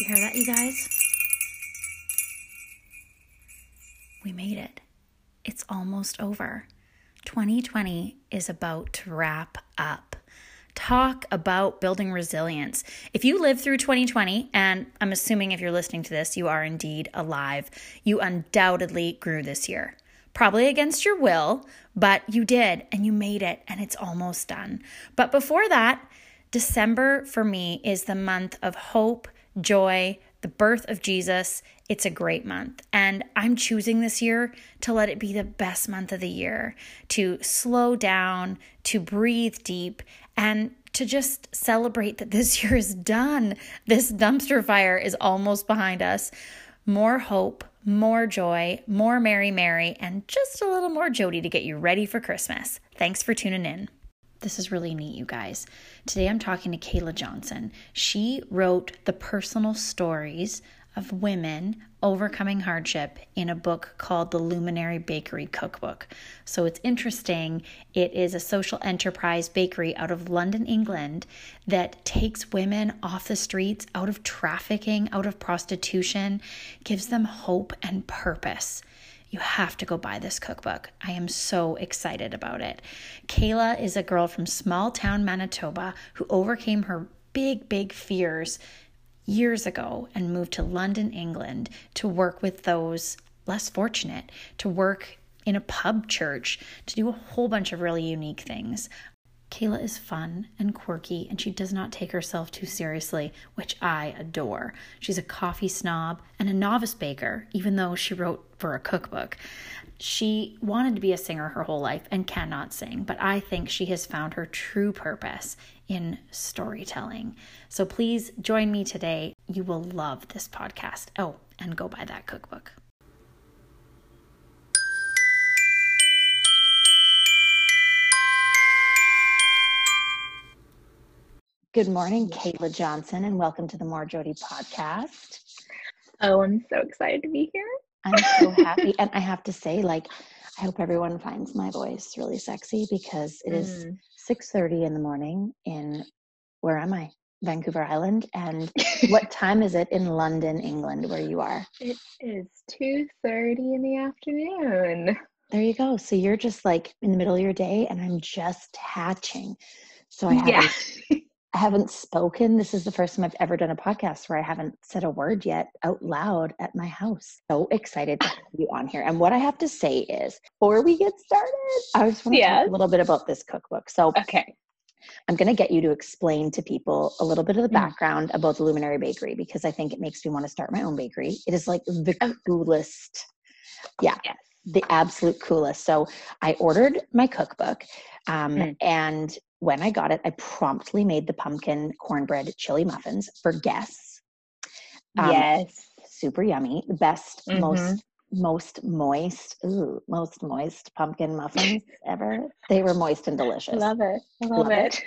You hear that, you guys? We made it. It's almost over. 2020 is about to wrap up. Talk about building resilience. If you lived through 2020, and I'm assuming if you're listening to this, you are indeed alive, you undoubtedly grew this year. Probably against your will, but you did, and you made it, and it's almost done. But before that, December for me is the month of hope, joy, the birth of Jesus. It's a great month. And I'm choosing this year to let it be the best month of the year, to slow down, to breathe deep, and to just celebrate that this year is done. This dumpster fire is almost behind us. More hope, more joy, more Mary Mary, and just a little more Jody to get you ready for Christmas. Thanks for tuning in. This is really neat, you guys. Today I'm talking to Kayla Johnson. She wrote the personal stories of women overcoming hardship in a book called The Luminary Bakery Cookbook. So it's interesting. It is a social enterprise bakery out of London, England, that takes women off the streets, out of trafficking, out of prostitution, gives them hope and purpose. You have to go buy this cookbook. I am so excited about it. Kayla is a girl from small town Manitoba who overcame her big fears years ago and moved to London, England to work with those less fortunate, to work in a pub church, to do a whole bunch of really unique things. Kayla is fun and quirky, and she does not take herself too seriously, which I adore. She's a coffee snob and a novice baker, even though she wrote for a cookbook. She wanted to be a singer her whole life and cannot sing, but I think she has found her true purpose in storytelling. So please join me today. You will love this podcast. Oh, and go buy that cookbook. Good morning, Kayla Johnson, and welcome to the More Jody podcast. Oh, I'm so excited to be here. I'm so happy. And I have to say, I hope everyone finds my voice really sexy because it is 6:30 in the morning in, where am I? Vancouver Island. And what time is it in London, England, where you are? It is 2:30 in the afternoon. There you go. So you're just in the middle of your day, and I'm just hatching. So I haven't spoken. This is the first time I've ever done a podcast where I haven't said a word yet out loud at my house. So excited to have you on here. And what I have to say is, before we get started, I just want to talk a little bit about this cookbook. So I'm going to get you to explain to people a little bit of the background about the Luminary Bakery, because I think it makes me want to start my own bakery. It is the coolest. Yeah. Yes. The absolute coolest. So I ordered my cookbook and when I got it, I promptly made the pumpkin cornbread chili muffins for guests. Yes. Super yummy. The best, most moist pumpkin muffins ever. They were moist and delicious. Love it. Love it.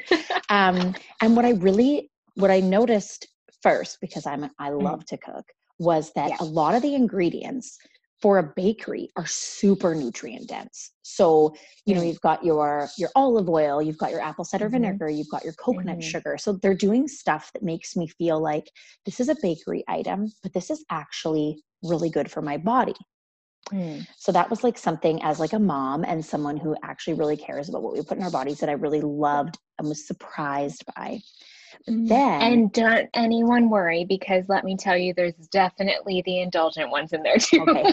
And what I noticed first, because I love to cook, was that a lot of the ingredients for a bakery are super nutrient dense. So, you know, you've got your olive oil, you've got your apple cider vinegar, you've got your coconut sugar. So they're doing stuff that makes me feel like this is a bakery item, but this is actually really good for my body. So that was something as a mom and someone who actually really cares about what we put in our bodies that I really loved and was surprised by. And don't anyone worry, because let me tell you, there's definitely the indulgent ones in there too. Okay.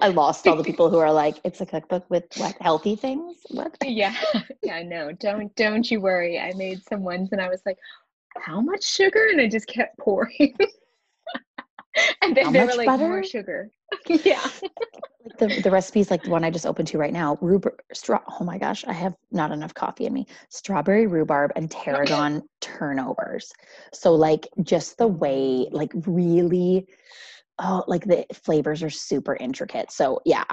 I lost all the people who are it's a cookbook with what, healthy things? What? Yeah, no, don't you worry. I made some ones and I was like, how much sugar? And I just kept pouring. And then they were more sugar. Yeah. The recipe is the one I just opened to right now. Oh my gosh, I have not enough coffee in me. Strawberry rhubarb and tarragon turnovers. So just the way really, the flavors are super intricate. So yeah,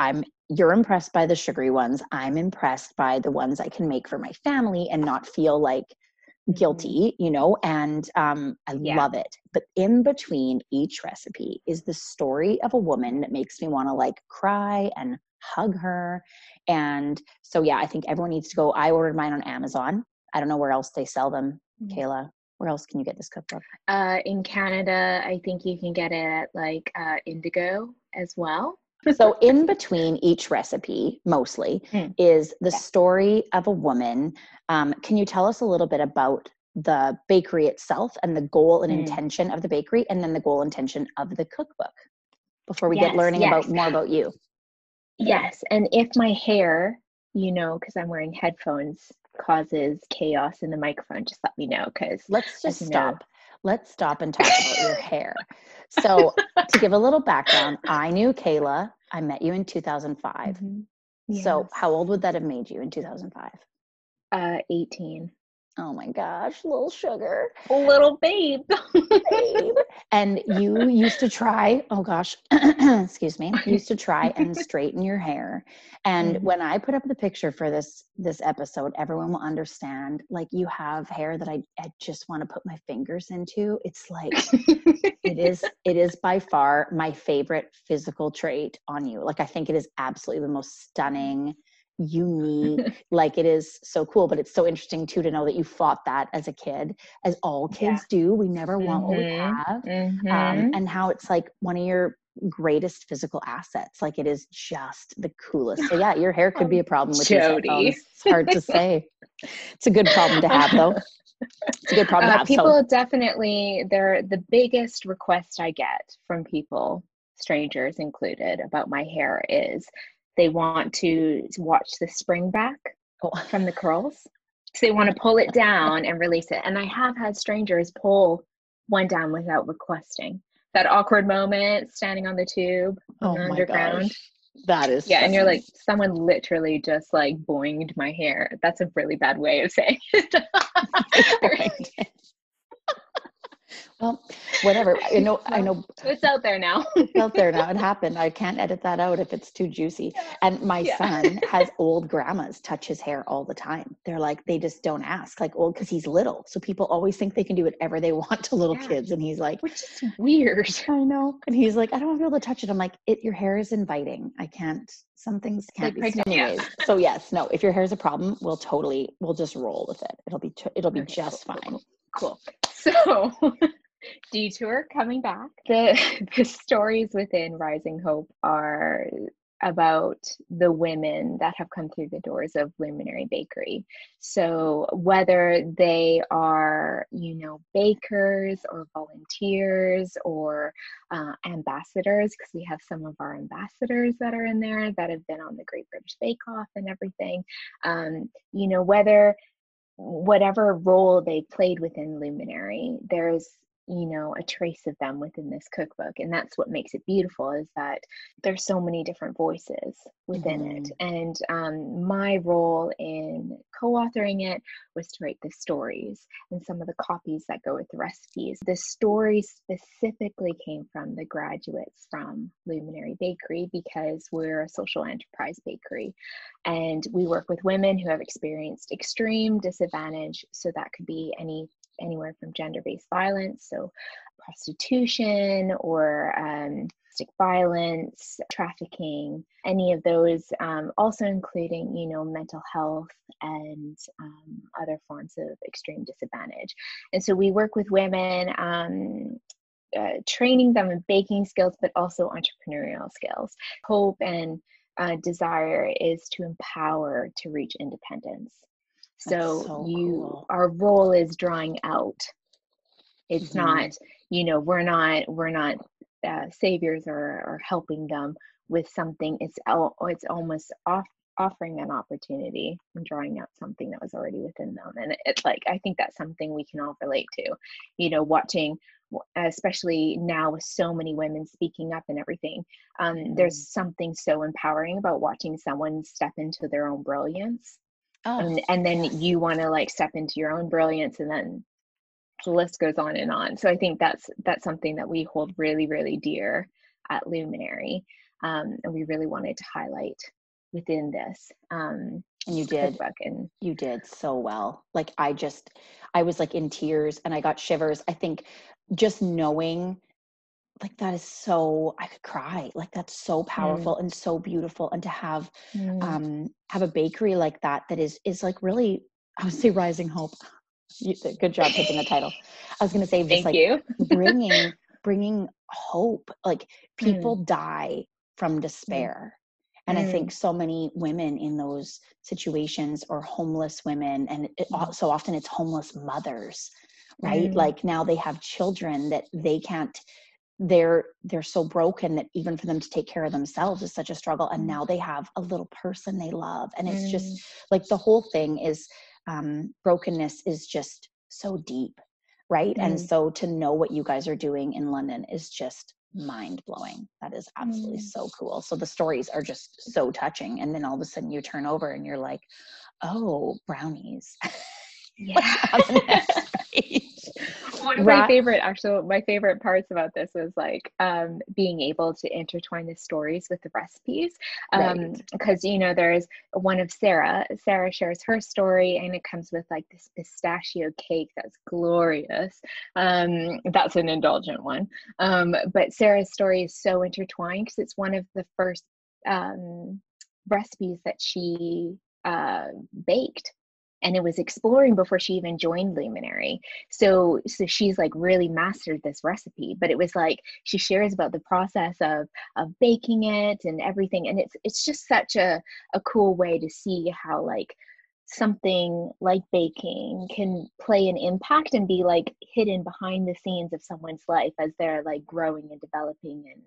you're impressed by the sugary ones. I'm impressed by the ones I can make for my family and not feel guilty, you know, and I love it. But in between each recipe is the story of a woman that makes me want to cry and hug her. And so, yeah, I think everyone needs to go. I ordered mine on Amazon. I don't know where else they sell them, Kayla. Where else can you get this cookbook? In Canada, I think you can get it at like Indigo as well. So in between each recipe, mostly, is the story of a woman. Can you tell us a little bit about the bakery itself and the goal and intention of the bakery, and then the goal intention of the cookbook before we get learning about more about you? Yes. And if my hair, you know, because I'm wearing headphones, causes chaos in the microphone, just let me know. Because let's just stop. Let's stop and talk about your hair. So to give a little background, I knew Kayla. I met you in 2005. Mm-hmm. Yes. So how old would that have made you in 2005? 18. Oh my gosh, little sugar. Little babe. And you used to try, oh gosh, excuse me, used to try and straighten your hair. And when I put up the picture for this episode, everyone will understand, like, you have hair that I just want to put my fingers into. It's like, it is by far my favorite physical trait on you. Like, I think it is absolutely the most stunning, unique, like, it is so cool. But it's so interesting too to know that you fought that as a kid, as all kids do. We never want what we have, and how it's like one of your greatest physical assets. Like, it is just the coolest. So yeah, your hair could be a problem with Jody. It's hard to say. It's a good problem to have, though. It's a good problem to have. People definitely, they're the biggest request I get from people, strangers included, about my hair is, they want to watch the spring back from the curls. So they want to pull it down and release it. And I have had strangers pull one down without requesting. That awkward moment standing on the tube on the underground. Gosh. That is. Yeah. And you're like, someone literally just like boinged my hair. That's a really bad way of saying it. Well, whatever. I know. It's out there now. It's out there now. It happened. I can't edit that out if it's too juicy. And my son has old grandmas touch his hair all the time. They're like, they just don't ask, like, old, because he's little. So people always think they can do whatever they want to little kids. And he's like, which is weird. I know. And he's like, I don't want to be able to touch it. I'm like, your hair is inviting. I can't. Some things can't be stopped. So yes, no, if your hair is a problem, we'll just roll with it. It'll be okay, just cool, fine. Cool. So detour, coming back. The stories within Rising Hope are about the women that have come through the doors of Luminary Bakery. So whether they are, you know, bakers or volunteers or ambassadors, because we have some of our ambassadors that are in there that have been on the Great British Bake Off and everything, you know, whatever role they played within Luminary, there's, you know, a trace of them within this cookbook. And that's what makes it beautiful, is that there's so many different voices within it. And my role in co-authoring it was to write the stories and some of the copies that go with the recipes. The stories specifically came from the graduates from Luminary Bakery, because we're a social enterprise bakery and we work with women who have experienced extreme disadvantage. So that could be anywhere from gender-based violence, so prostitution or domestic violence, trafficking, any of those, also including, you know, mental health and other forms of extreme disadvantage. And so we work with women, training them in baking skills, but also entrepreneurial skills. Hope and desire is to empower to reach independence. So our role is drawing out. It's not, you know, we're not saviors or helping them with something. It's almost offering an opportunity and drawing out something that was already within them. And it's like, I think that's something we can all relate to, you know, watching, especially now with so many women speaking up and everything. There's something so empowering about watching someone step into their own brilliance. And then you want to like step into your own brilliance, and then the list goes on and on. So I think that's something that we hold really, really dear at Luminary. And we really wanted to highlight within this. And you did. You did so well. Like, I was like in tears and I got shivers. I think just knowing, like, that is so, I could cry. Like, that's so powerful and so beautiful. And to have a bakery like that is like really, I would say Rising Hope. Good job picking the title. I was going to say, just like bringing hope. Like, people die from despair. And I think so many women in those situations are homeless women. And so often it's homeless mothers, right? Like, now they have children that they can't, they're so broken that even for them to take care of themselves is such a struggle. And now they have a little person they love. And it's just like, the whole thing is, brokenness is just so deep. Right. And so to know what you guys are doing in London is just mind blowing. That is absolutely so cool. So the stories are just so touching. And then all of a sudden you turn over and you're like, oh, brownies. One of my favorite, parts about this was like, being able to intertwine the stories with the recipes. Because, you know, there's one of Sarah shares her story, and it comes with like this pistachio cake. That's glorious. That's an indulgent one. But Sarah's story is so intertwined because it's one of the first, recipes that she, baked. And it was exploring before she even joined Luminary. So she's like really mastered this recipe, but it was like, she shares about the process of baking it and everything. And it's just such a cool way to see how like something like baking can play an impact and be like hidden behind the scenes of someone's life as they're like growing and developing and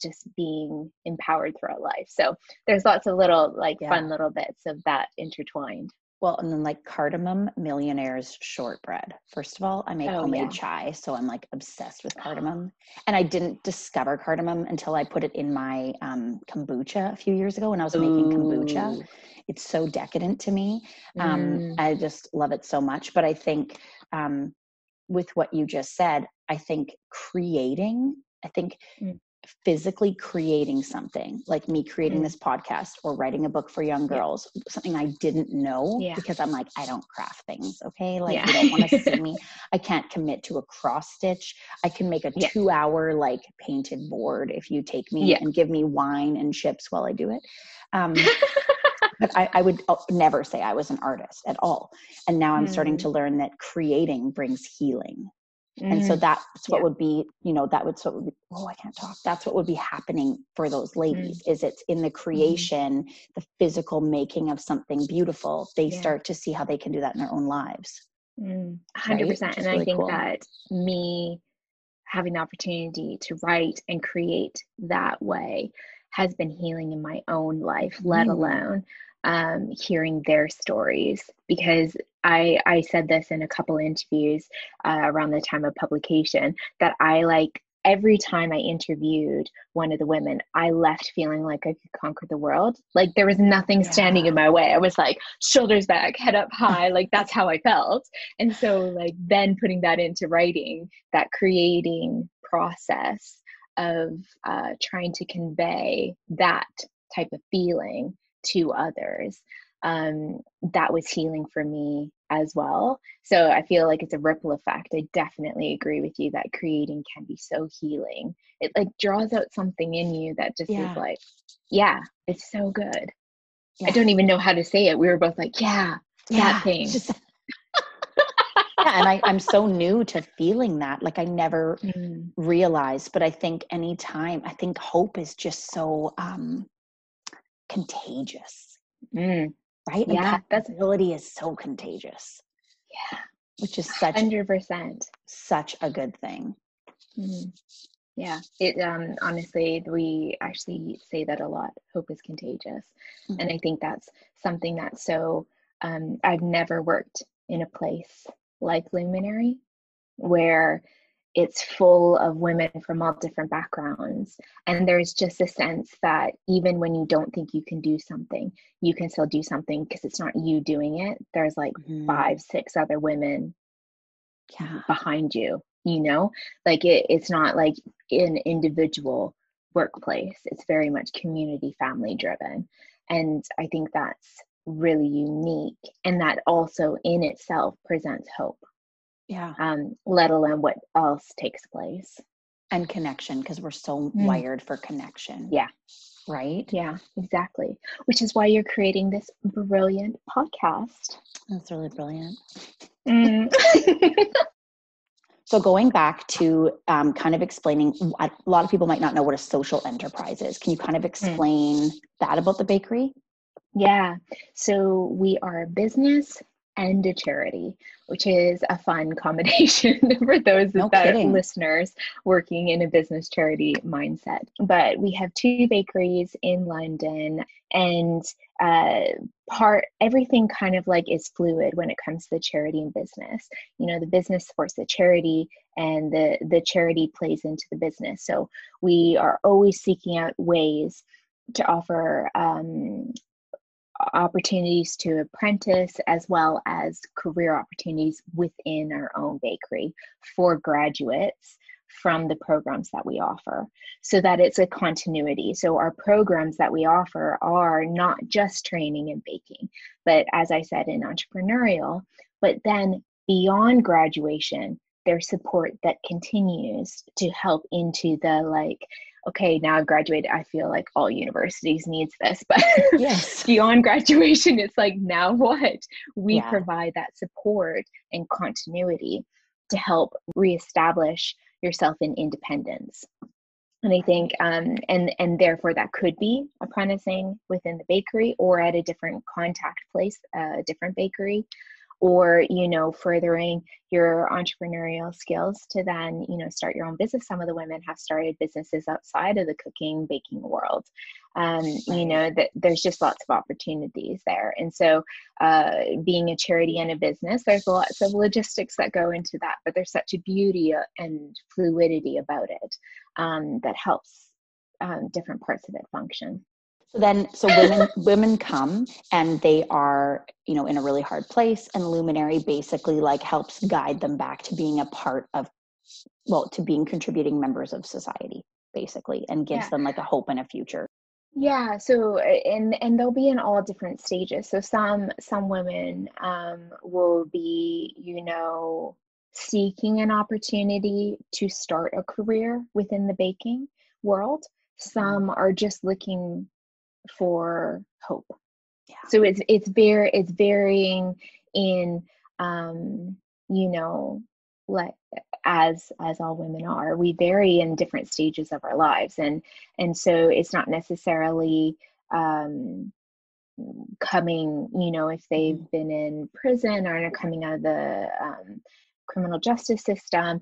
just being empowered throughout life. So there's lots of little like fun little bits of that intertwined. Well, and then like cardamom millionaire's shortbread. First of all, I make homemade chai, so I'm like obsessed with cardamom. And I didn't discover cardamom until I put it in my kombucha a few years ago when I was making kombucha. It's so decadent to me. I just love it so much. But I think with what you just said, I think physically creating something, like me creating this podcast or writing a book for young girls, something I didn't know because I'm like, I don't craft things. Okay. Like you don't want to see me. I can't commit to a cross stitch. I can make a 2 hour, like painted board if you take me and give me wine and chips while I do it. But I would never say I was an artist at all. And now I'm starting to learn that creating brings healing. And so that's what would be, you know, I can't talk. That's what would be happening for those ladies is it's in the creation, the physical making of something beautiful. They start to see how they can do that in their own lives. 100%. Right? And really I think that me having the opportunity to write and create that way has been healing in my own life, let alone hearing their stories, because I said this in a couple interviews around the time of publication that I like every time I interviewed one of the women, I left feeling like I could conquer the world. Like there was nothing standing in my way. I was like shoulders back, head up high. Like that's how I felt. And so like then putting that into writing, that creating process of trying to convey that type of feeling to others, that was healing for me as well. So I feel like it's a ripple effect. I definitely agree with you that creating can be so healing. It like draws out something in you that just is like, it's so good. I don't even know how to say it. We were both like, that thing. And I'm so new to feeling that. Like I never realized, but I think I think hope is just so, contagious, right? Yeah, that possibility is so contagious. Yeah, which is such 100%, such a good thing. Yeah, it honestly, we actually say that a lot. Hope is contagious, and I think that's something that's so. I've never worked in a place like Luminary, where it's full of women from all different backgrounds. And there's just a sense that even when you don't think you can do something, you can still do something because it's not you doing it. There's like 5, 6 other women behind you, you know, like it's not like an individual workplace. It's very much community, family driven. And I think that's really unique. And that also in itself presents hope. Yeah. Let alone what else takes place. And connection, because we're so wired for connection. Yeah. right? Yeah, exactly. Which is why you're creating this brilliant podcast. That's really brilliant. So going back to kind of explaining, a lot of people might not know what a social enterprise is. Can you kind of explain that about the bakery? Yeah. So we are a business and a charity, which is a fun combination for those that are listeners working in a business charity mindset. But we have two bakeries in London, and everything kind of like is fluid when it comes to the charity and business. You know, the business supports the charity, and the charity plays into the business. So we are always seeking out ways to offer opportunities to apprentice, as well as career opportunities within our own bakery for graduates from the programs that we offer, so that it's a continuity. So our programs that we offer are not just training and baking, but as I said, in entrepreneurial, but then beyond graduation, there's support that continues to help into the okay, now I've graduated, I feel like all universities needs this, but yes. Beyond graduation, it's like, now what? We provide that support and continuity to help reestablish yourself in independence. And I think, and therefore that could be apprenticing within the bakery or at a different contact place, a different bakery, or, you know, furthering your entrepreneurial skills to then, you know, start your own business. Some of the women have started businesses outside of the cooking, baking world. You know, that there's just lots of opportunities there. And so being a charity and a business, there's lots of logistics that go into that, but there's such a beauty and fluidity about it that helps different parts of it function. So women come and they are, you know, in a really hard place, and Luminary basically helps guide them back to being a part of, to being contributing members of society basically, and gives them a hope and a future. Yeah. So, and they'll be in all different stages. So some women will be, you know, seeking an opportunity to start a career within the baking world. Some are just looking for hope. Yeah. So it's varying in, you know, as all women are, we vary in different stages of our lives. And so it's not necessarily, coming, you know, if they've been in prison or coming out of the, criminal justice system,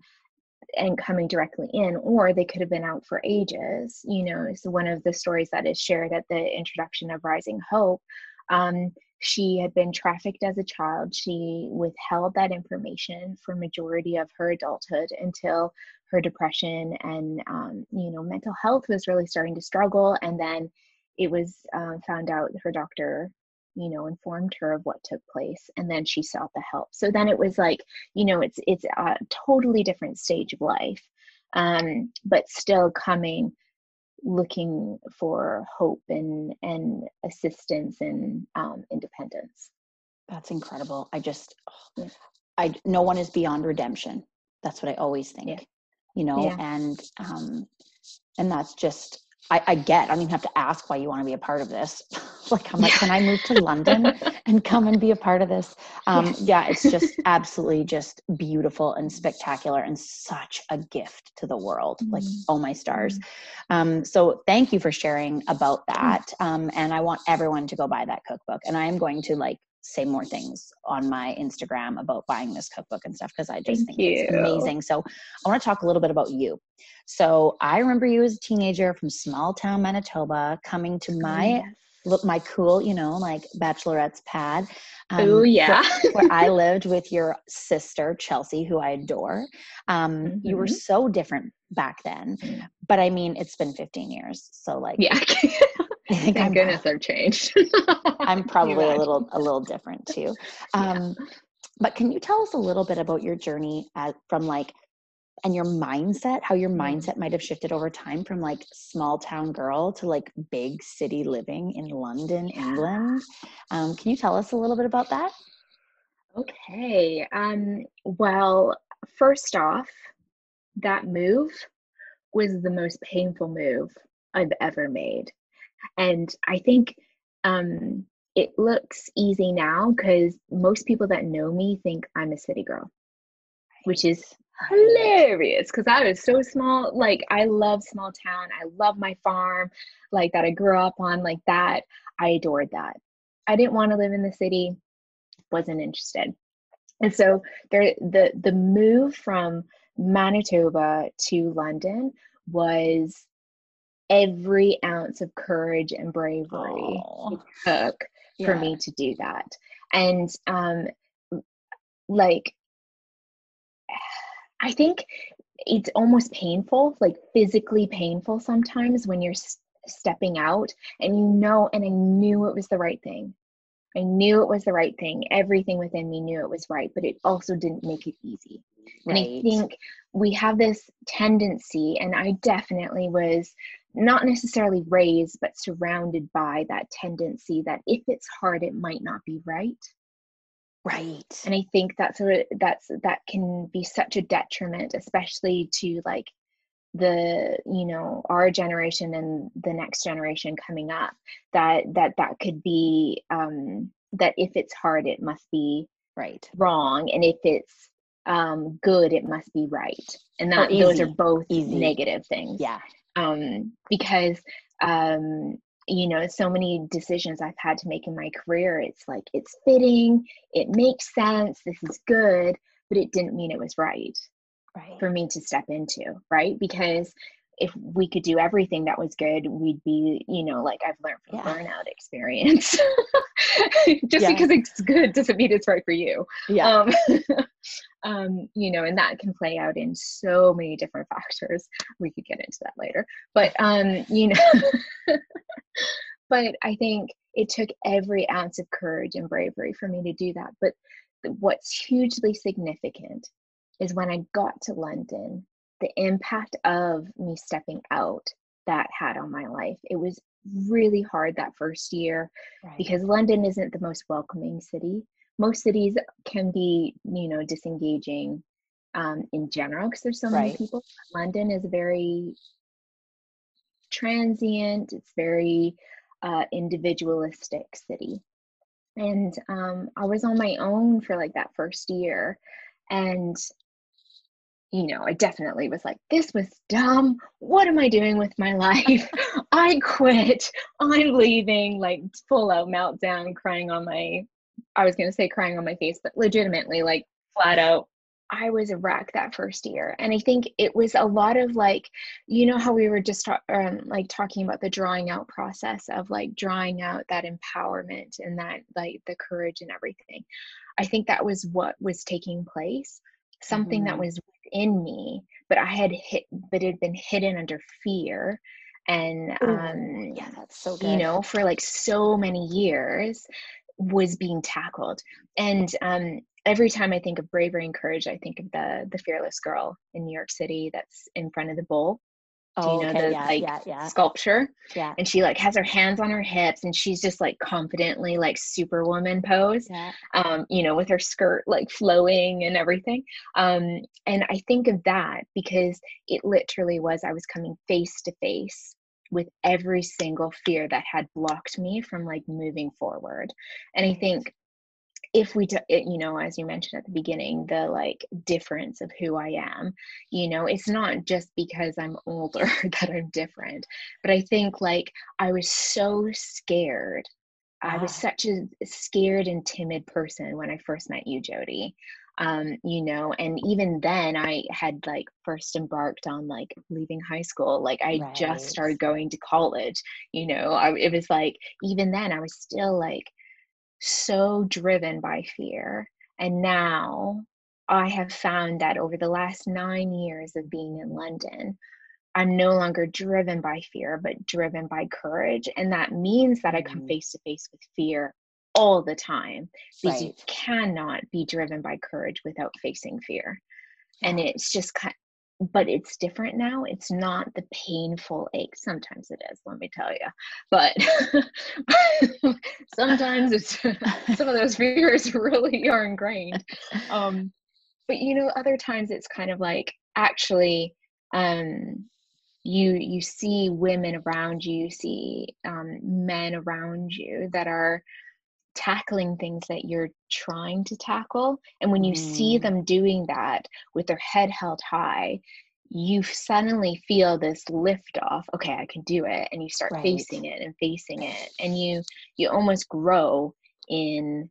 and coming directly in, or they could have been out for ages. You know, it's one of the stories that is shared at the introduction of Rising Hope. She had been trafficked as a child. She withheld that information for majority of her adulthood until her depression and, you know, mental health was really starting to struggle. And then it was found out her doctor, you know, informed her of what took place, and then she sought the help. So then it was like, you know, it's a totally different stage of life, but still coming, looking for hope and assistance and independence. That's incredible. No one is beyond redemption. That's what I always think, you know, and that's just, I get, I don't even have to ask why you want to be a part of this. I'm like, can I move to London and come and be a part of this? It's just absolutely just beautiful and spectacular and such a gift to the world. Mm-hmm. Oh my stars. Mm-hmm. So thank you for sharing about that. And I want everyone to go buy that cookbook. And I am going to say more things on my Instagram about buying this cookbook and stuff, because I just think it's amazing. So I want to talk a little bit about you. So I remember you as a teenager from small town Manitoba coming to my cool, you know, bachelorette's pad. Where I lived with your sister Chelsea, who I adore. You were so different back then, but I mean, it's been 15 years, so I think thank goodness I've changed. I'm probably a little different too. But can you tell us a little bit about your journey and your mindset, how your mindset might've shifted over time from small town girl to big city living in London, England? Can you tell us a little bit about that? Okay. Well, first off, that move was the most painful move I've ever made. And I think it looks easy now because most people that know me think I'm a city girl, which is hilarious because I was so small. Like, I love small town. I love my farm, like, that I grew up on, like that. I adored that. I didn't want to live in the city, wasn't interested. And so there, the move from Manitoba to London was every ounce of courage and bravery it took for me to do that. And like, I think it's almost painful, like physically painful sometimes when you're stepping out and and I knew it was the right thing. I knew it was the right thing. Everything within me knew it was right, but it also didn't make it easy. Right. And I think we have this tendency, and I definitely was not necessarily raised, but surrounded by that tendency that if it's hard, it might not be right. Right. And I think that can be such a detriment, especially to like our generation and the next generation coming up, that could be, that if it's hard, it must be right, wrong. And if it's, good, it must be right. And that those are both negative things. Yeah. Because, so many decisions I've had to make in my career, it's like, it's fitting, it makes sense, this is good, but it didn't mean it was right for me to step into, right? Because if we could do everything that was good, we'd be, like I've learned from burnout experience. Just because it's good doesn't mean it's right for you. Yeah. And that can play out in so many different factors. We could get into that later. But, but I think it took every ounce of courage and bravery for me to do that. But what's hugely significant is when I got to London, the impact of me stepping out that had on my life. It was really hard that first year because London isn't the most welcoming city. Most cities can be, disengaging in general because there's so many people. London is very transient. It's very individualistic city. And I was on my own for like that first year. And I definitely was like, this was dumb. What am I doing with my life? I quit. I'm leaving, like full out meltdown, crying on my face, but legitimately, like flat out, I was a wreck that first year. And I think it was a lot of like, how we were just talking about the drawing out process of like drawing out that empowerment and that like the courage and everything. I think that was what was taking place. Something that was within me, but it had been hidden under fear. And, that's so good. For like so many years was being tackled. And, every time I think of bravery and courage, I think of the fearless girl in New York City that's in front of the bowl. Oh, sculpture. Yeah. And she like has her hands on her hips and she's just like confidently like superwoman pose, with her skirt like flowing and everything. And I think of that because it literally was, I was coming face to face with every single fear that had blocked me from like moving forward. And I think if we, as you mentioned at the beginning, the like difference of who I am, it's not just because I'm older that I'm different, but I think like I was so scared. I was such a scared and timid person when I first met you, Jody, and even then I had like first embarked on like leaving high school. Like I just started going to college, it was like, even then I was still like, so driven by fear. And now I have found that over the last 9 years of being in London, I'm no longer driven by fear, but driven by courage. And that means that I come face to face with fear all the time, because you cannot be driven by courage without facing fear. And it's just but it's different now. It's not the painful ache. Sometimes it is, let me tell you. But sometimes it's some of those fears really are ingrained. But other times it's kind of like, actually, you see women around you, you see men around you that are tackling things that you're trying to tackle. And when you see them doing that with their head held high, you suddenly feel this lift off. Okay, I can do it. And you start facing it. And you almost grow in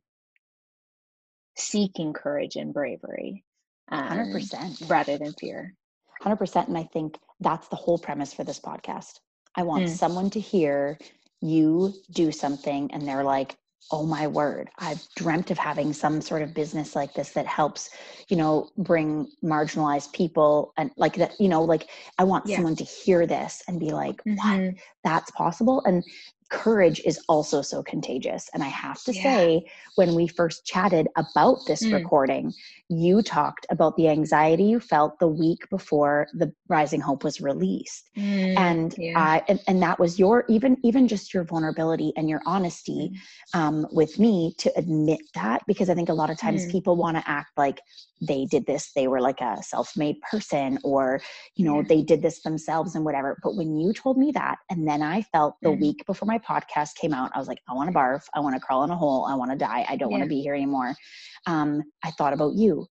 seeking courage and bravery 100%, rather than fear. 100%. And I think that's the whole premise for this podcast. I want someone to hear you do something and they're like, oh my word, I've dreamt of having some sort of business like this that helps, you know, bring marginalized people and like that, you know, like I want someone to hear this and be like, what? That's possible. And courage is also so contagious. And I have to say, when we first chatted about this recording, you talked about the anxiety you felt the week before the Rising Hope was released. And that was your, even just your vulnerability and your honesty with me to admit that, because I think a lot of times people want to act like they did this, they were like a self-made person, or, you know, they did this themselves and whatever. But when you told me that, and then I felt the week before my podcast came out, I was like, I want to barf. I want to crawl in a hole. I want to die. I don't want to be here anymore. I thought about you,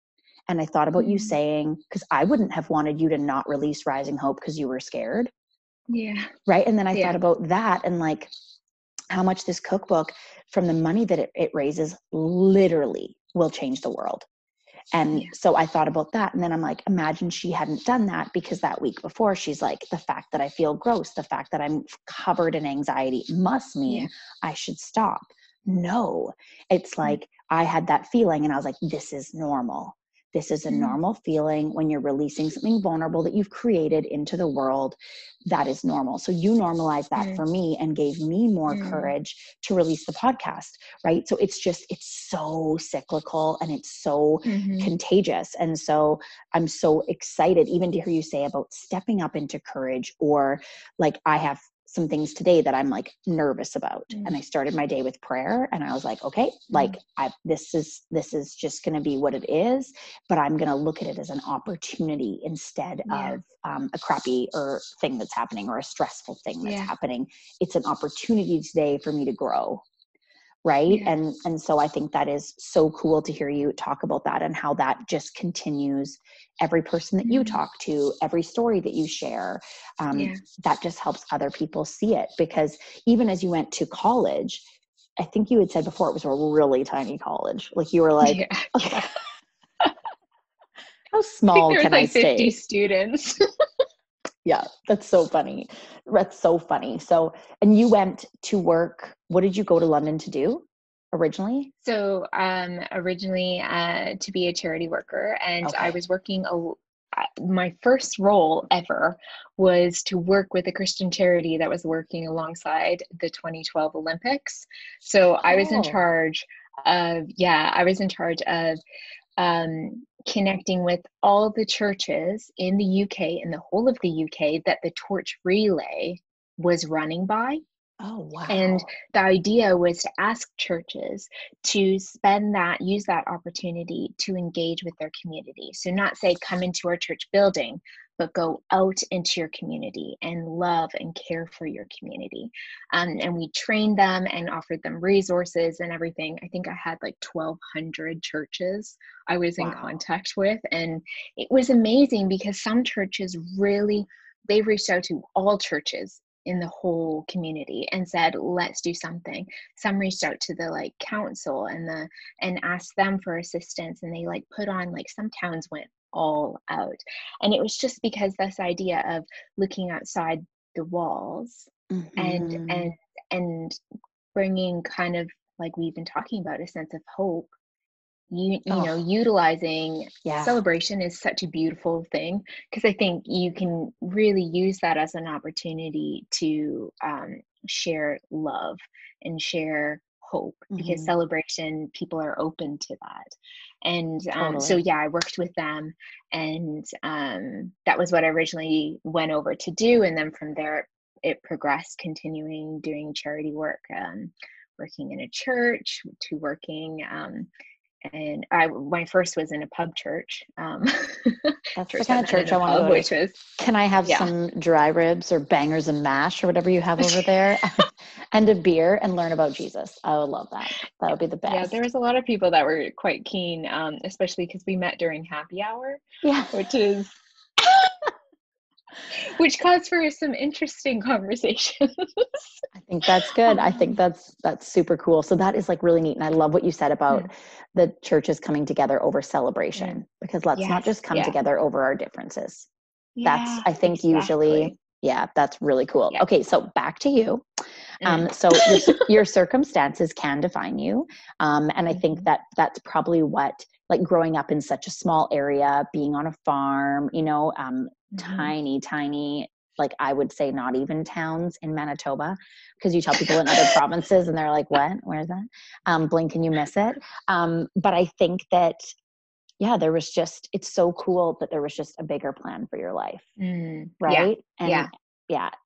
and I thought about you saying, because I wouldn't have wanted you to not release Rising Hope because you were scared. Yeah. Right. And then I thought about that and like how much this cookbook from the money that it raises literally will change the world. And so I thought about that. And then I'm like, imagine she hadn't done that, because that week before she's like, the fact that I feel gross, the fact that I'm covered in anxiety must mean I should stop. No, it's like, I had that feeling and I was like, this is normal. This is a normal feeling when you're releasing something vulnerable that you've created into the world. That is normal. So you normalized that for me and gave me more courage to release the podcast, right? So it's just, it's so cyclical and it's so contagious. And so I'm so excited even to hear you say about stepping up into courage, or like I have some things today that I'm like nervous about. And I started my day with prayer and I was like, okay, like this is just going to be what it is, but I'm going to look at it as an opportunity instead of a crappy or thing that's happening, or a stressful thing that's happening. It's an opportunity today for me to grow. Right. Yeah. And so I think that is so cool to hear you talk about that, and how that just continues every person that you talk to, every story that you share, that just helps other people see it. Because even as you went to college, I think you had said before it was a really tiny college. Like you were like, okay, how small can I stay? 50 students. Yeah. That's so funny. That's so funny. So, and you went to work. What did you go to London to do originally? So, originally, to be a charity worker, and I was working, my first role ever was to work with a Christian charity that was working alongside the 2012 Olympics. So I was in charge of, connecting with all the churches in the UK, in the whole of the UK, that the torch relay was running by. Oh, wow. And the idea was to ask churches to use that opportunity to engage with their community. So not say, come into our church building, but go out into your community and love and care for your community. And we trained them and offered them resources and everything. I think I had like 1,200 churches I was in contact with. And it was amazing, because some churches really, they reached out to all churches in the whole community and said, let's do something. Some reached out to the like council and asked them for assistance. And they like put on, like some towns went all out. And it was just because this idea of looking outside the walls and bringing, kind of like we've been talking about, a sense of hope. You know, utilizing celebration is such a beautiful thing, because I think you can really use that as an opportunity to share love and share hope, because celebration, people are open to that. And I worked with them, and that was what I originally went over to do. And then from there it progressed, continuing doing charity work, working in a church, to working And my first was in a pub church. That's the kind of church I want to go to. Which was, can I have some dry ribs or bangers and mash or whatever you have over there and a beer and learn about Jesus? I would love that. That would be the best. Yeah, there was a lot of people that were quite keen, especially because we met during happy hour, which calls for some interesting conversations. I think that's good. I think that's super cool. So that is like really neat. And I love what you said about the churches coming together over celebration, because let's not just come together over our differences. That's, I think usually, that's really cool. Yeah. Okay. So back to you. So your circumstances can define you. And I think that that's probably what, like growing up in such a small area, being on a farm, you know, tiny, like I would say not even towns in Manitoba, because you tell people in other provinces and they're like, what, where's that? Blink and you miss it. But I think that, there was just, it's so cool that there was just a bigger plan for your life. Right.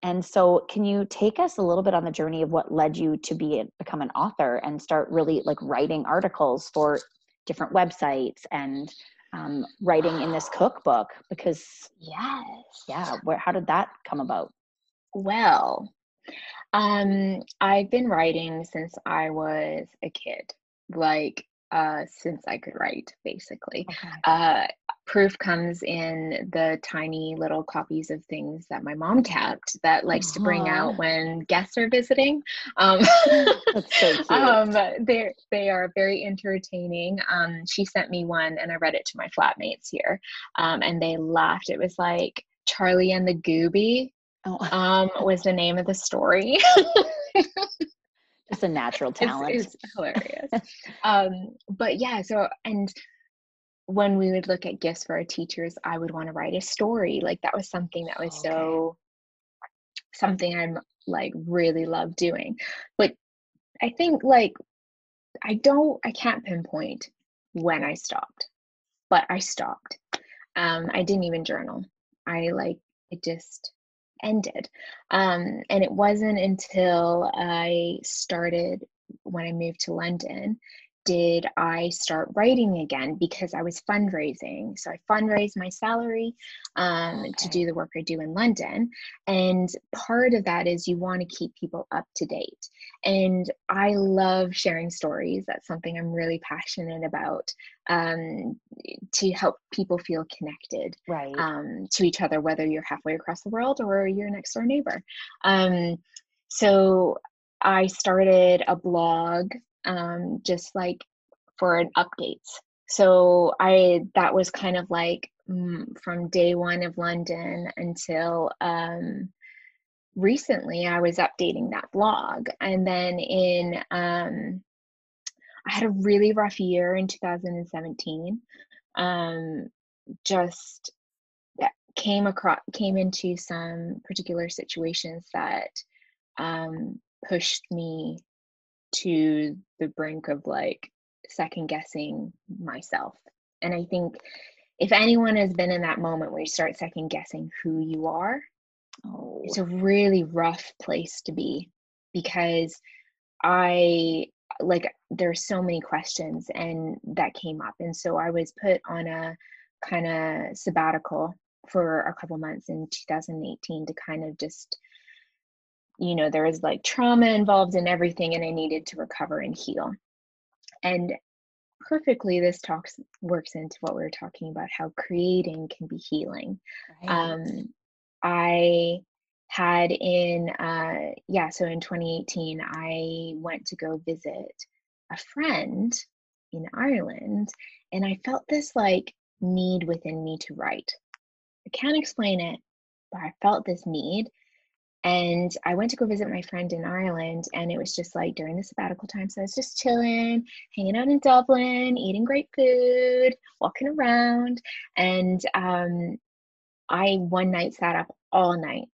And so can you take us a little bit on the journey of what led you to become an author and start really like writing articles for different websites and writing in this cookbook? Because how did that come about? Well, I've been writing since I was a kid, like since I could write, basically. Okay. Proof comes in the tiny little copies of things that my mom kept that likes to bring out when guests are visiting. That's so cute. They are very entertaining. She sent me one and I read it to my flatmates here, and they laughed. It was like Charlie and the Gooby was the name of the story. It's a natural talent. It's hilarious. But yeah, so, and when we would look at gifts for our teachers, I would want to write a story. Like that was something that was something I'm like really love doing. But I think like, I can't pinpoint when I stopped, but I stopped. I didn't even journal. It just ended. And it wasn't until I started, when I moved to London, did I start writing again, because I was fundraising. So I fundraised my salary to do the work I do in London. And part of that is you want to keep people up to date. And I love sharing stories. That's something I'm really passionate about, to help people feel connected to each other, whether you're halfway across the world or your next door neighbor. So I started a blog, just like for an updates. So that was kind of like from day one of London until recently I was updating that blog. And then I had a really rough year in 2017. Just came into some particular situations that pushed me to the brink of like second guessing myself. And I think if anyone has been in that moment where you start second guessing who you are, it's a really rough place to be, because there's so many questions and that came up. And so I was put on a kind of sabbatical for a couple months in 2018 to kind of just, you know, there was like trauma involved in everything and I needed to recover and heal. And perfectly, this works into what we were talking about, how creating can be healing. Right. I had so in 2018, I went to go visit a friend in Ireland and I felt this like need within me to write. I can't explain it, but I felt this need. And I went to go visit my friend in Ireland, and it was just like during the sabbatical time. So I was just chilling, hanging out in Dublin, eating great food, walking around. And I one night sat up all night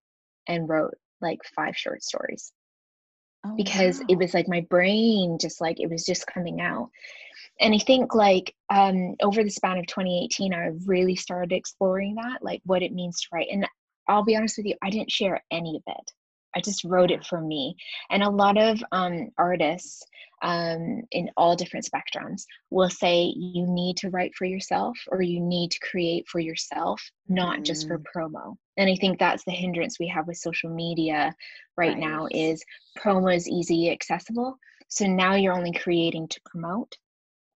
and wrote like 5 short stories it was like my brain just like, it was just coming out. And I think like over the span of 2018, I really started exploring that, like what it means to write. And I'll be honest with you, I didn't share any of it. I just wrote it for me. And a lot of artists in all different spectrums will say you need to write for yourself, or you need to create for yourself, not just for promo. And I think that's the hindrance we have with social media right now, is promo is easy, accessible. So now you're only creating to promote.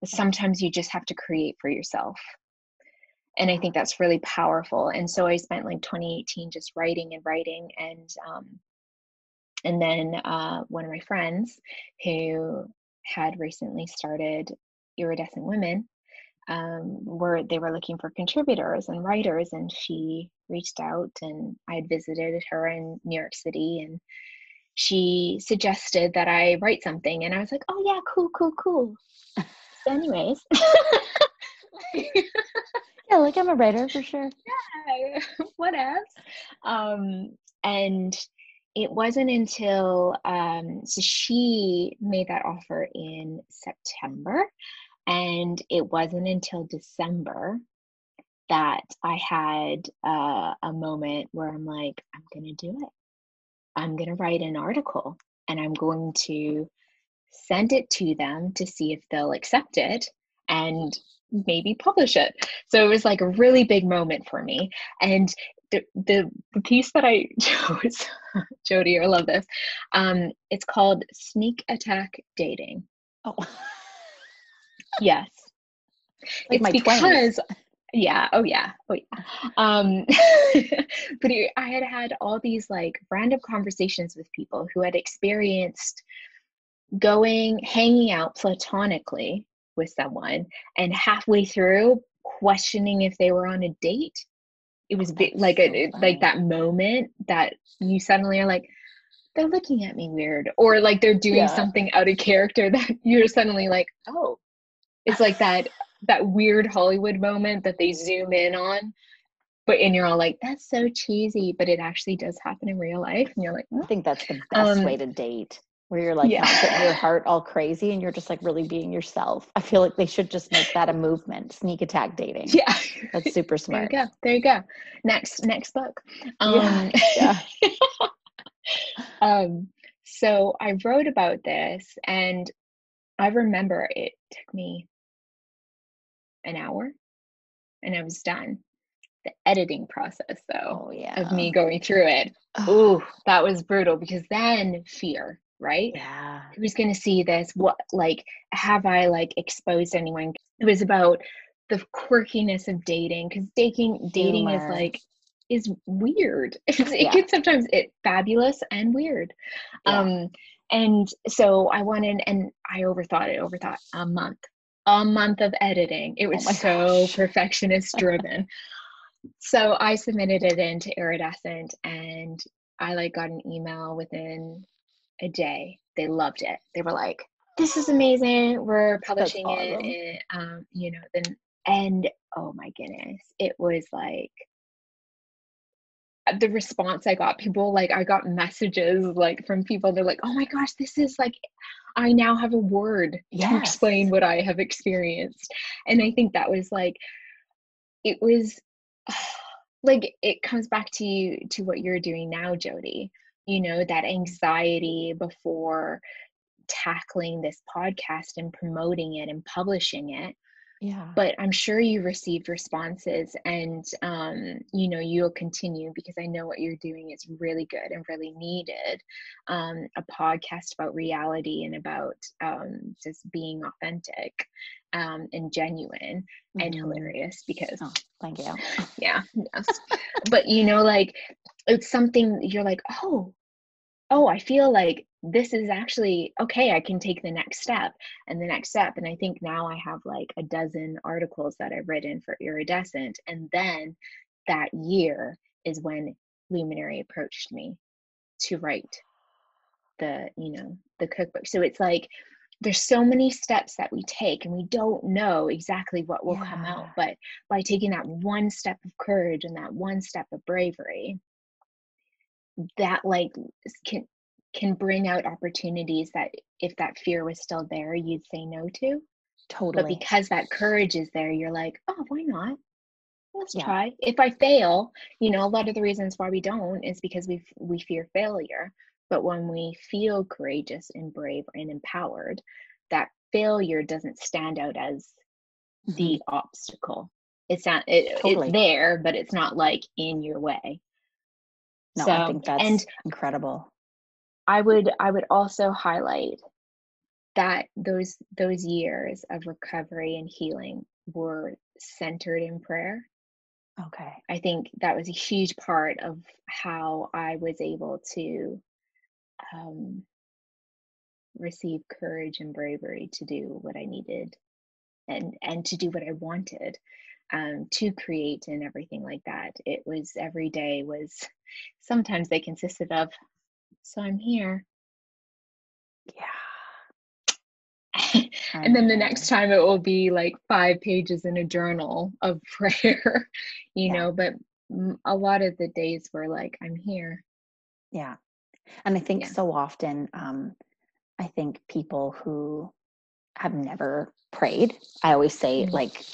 But sometimes you just have to create for yourself. And I think that's really powerful. And so I spent like 2018 just writing. And then one of my friends who had recently started Iridescent Women, they were looking for contributors and writers, and she reached out, and I had visited her in New York City, and she suggested that I write something, and I was like, oh yeah, cool. So anyways. Yeah, like I'm a writer for sure. Yeah, what else? And it wasn't until, so she made that offer in September, and it wasn't until December that I had a moment where I'm like, I'm going to do it. I'm going to write an article, and I'm going to send it to them to see if they'll accept it and maybe publish it. So it was like a really big moment for me. And the piece that I chose, Jody, I love this. It's called Sneak Attack Dating. Oh, yes. Like it's because, 20s. Yeah. Oh yeah. But I had all these like random conversations with people who had experienced hanging out platonically with someone, and halfway through questioning if they were on a date. It was like that moment that you suddenly are like, they're looking at me weird, or like they're doing something out of character that you're suddenly like, oh, it's like that weird Hollywood moment that they zoom in on, and you're all like, that's so cheesy, but it actually does happen in real life. And you're like, I think that's the best way to date, where you're like not getting your heart all crazy and you're just like really being yourself. I feel like they should just make that a movement, sneak attack dating. Yeah. That's super smart. There you go. Next book. So I wrote about this, and I remember it took me an hour and I was done. The editing process though, of me going through it. Oh. Ooh, that was brutal, because then fear. Right? Yeah. Who's going to see this? What, like, have I like exposed anyone? It was about the quirkiness of dating, because dating is like, is weird. It can sometimes it's fabulous and weird. Yeah. And so I wanted, and I overthought a month of editing. It was so perfectionist driven. So I submitted it into Iridescent, and I like got an email within a day. They loved it. They were like, this is amazing. We're publishing it. And, and oh my goodness, it was like the response I got, I got messages like from people. They're like, oh my gosh, this is like, I now have a word to explain what I have experienced. And I think that was like, it was like, it comes back to what you're doing now, Jody. You know, that anxiety before tackling this podcast and promoting it and publishing it. Yeah. But I'm sure you received responses, and, you'll continue, because I know what you're doing is really good and really needed. A podcast about reality and about just being authentic and genuine and hilarious, because. Oh, thank you. Yeah. Yes. But, it's something you're like, oh, I feel like this is actually okay. I can take the next step. And I think now I have like a dozen articles that I've written for Iridescent. And then that year is when Luminary approached me to write the cookbook. So it's like, there's so many steps that we take, and we don't know exactly what will come out, but by taking that one step of courage and that one step of bravery, that like can bring out opportunities that if that fear was still there, you'd say no to. Totally. But because that courage is there, you're like, oh, why not? let's try. If I fail, you know, a lot of the reasons why we don't is because we fear failure. But when we feel courageous and brave and empowered, that failure doesn't stand out as the obstacle. It's not, it's there, but it's not like in your way. No, so, I think that's incredible. I would also highlight that those years of recovery and healing were centered in prayer. Okay. I think that was a huge part of how I was able to receive courage and bravery to do what I needed and to do what I wanted, to create and everything like that. It was every day was, sometimes they consisted of, so I'm here. Yeah. And then the next time it will be like 5 pages in a journal of prayer, you know, but a lot of the days were like, I'm here. Yeah. And I think so often, I think people who have never prayed, I always say like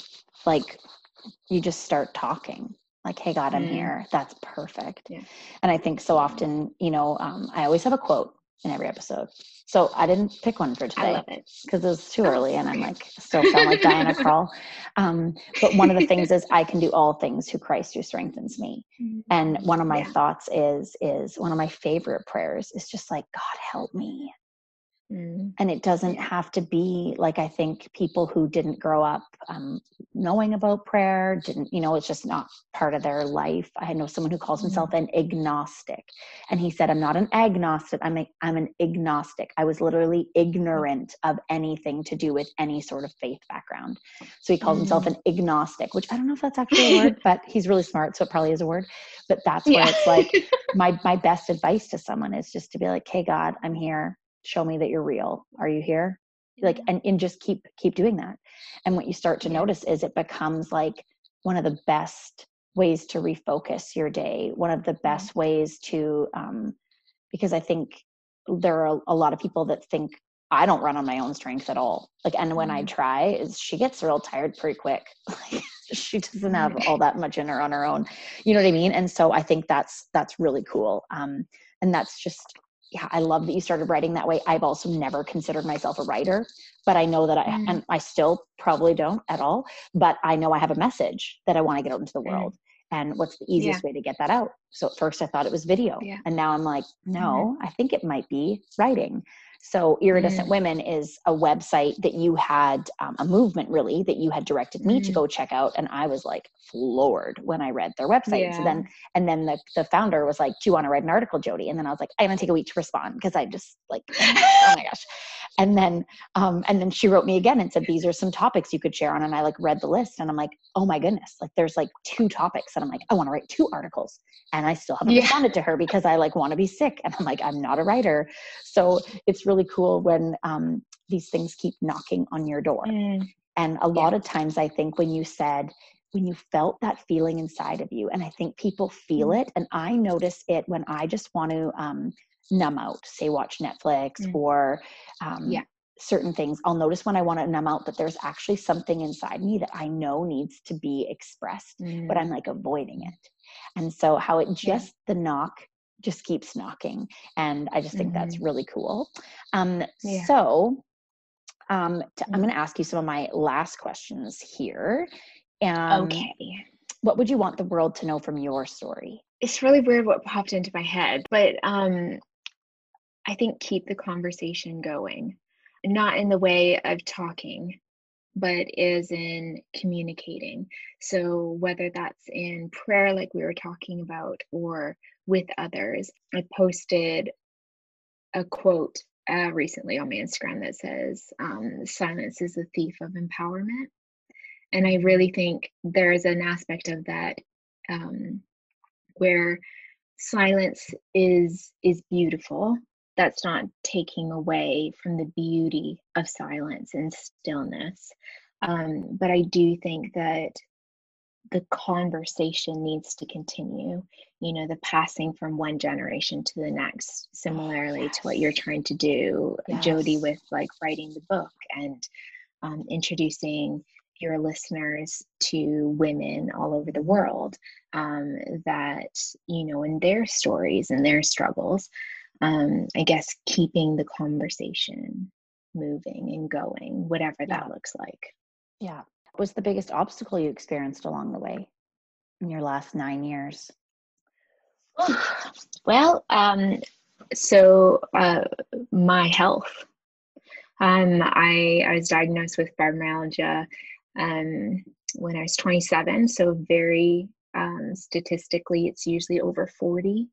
you just start talking like, hey God, I'm here. That's perfect. Yeah. And I think so often, you know, I always have a quote in every episode. So I didn't pick one for today because it was too early and I'm like, still sound like Diana Krall. But one of the things is I can do all things through Christ who strengthens me. And one of my thoughts is one of my favorite prayers is just like, God help me. And it doesn't have to be like, I think people who didn't grow up knowing about prayer didn't, you know, it's just not part of their life. I know someone who calls himself an agnostic, and he said, I'm not an agnostic. I'm an agnostic. I was literally ignorant of anything to do with any sort of faith background. So he calls himself an agnostic, which I don't know if that's actually a word, but he's really smart. So it probably is a word, but that's where it's like my best advice to someone is just to be like, hey God, I'm here. Show me that you're real. Are you here? Like, and just keep doing that. And what you start to notice is it becomes like one of the best ways to refocus your day. One of the best ways to, because I think there are a lot of people that think I don't run on my own strength at all. Like, and when I try is she gets real tired pretty quick. Like, she doesn't have all that much in her on her own. You know what I mean? And so I think that's really cool. And that's just, yeah, I love that you started writing that way. I've also never considered myself a writer, but I know that and I still probably don't at all, but I know I have a message that I want to get out into the world. And what's the easiest way to get that out? So at first I thought it was video. And now I'm like, no, I think it might be writing. So Iridescent Women is a website that you had a movement really that you had directed me to go check out. And I was like floored when I read their website. So then, and then the founder was like, do you want to write an article, Jody? And then I was like, I'm going to take a week to respond. Cause I just like, oh my gosh. And then she wrote me again and said, these are some topics you could share on. And I like read the list and I'm like, oh my goodness. Like there's like 2 topics and I'm like, I want to write 2 articles and I still haven't responded to her because I like want to be sick. And I'm like, I'm not a writer. So it's really cool when these things keep knocking on your door. And a lot of times I think when you felt that feeling inside of you, and I think people feel it, and I notice it when I just want to numb out, say watch Netflix or certain things. I'll notice when I want to numb out that there's actually something inside me that I know needs to be expressed, but I'm like avoiding it. And so how it just the knock just keeps knocking. And I just think that's really cool. I'm going to ask you some of my last questions here. Okay. What would you want the world to know from your story? It's really weird what popped into my head, but I think keep the conversation going, not in the way of talking, but is in communicating. So whether that's in prayer, like we were talking about, or with others. I posted a quote recently on my Instagram that says, silence is the thief of empowerment. And I really think there's an aspect of that where silence is beautiful. That's not taking away from the beauty of silence and stillness. But I do think that the conversation needs to continue, you know, the passing from one generation to the next, similarly to what you're trying to do, Jody, with like writing the book and introducing your listeners to women all over the world that, you know, in their stories and their struggles, I guess keeping the conversation moving and going, whatever that looks like. Yeah. What's the biggest obstacle you experienced along the way in your last 9 years? Well, my health. I was diagnosed with fibromyalgia when I was 27. So very statistically, it's usually over 40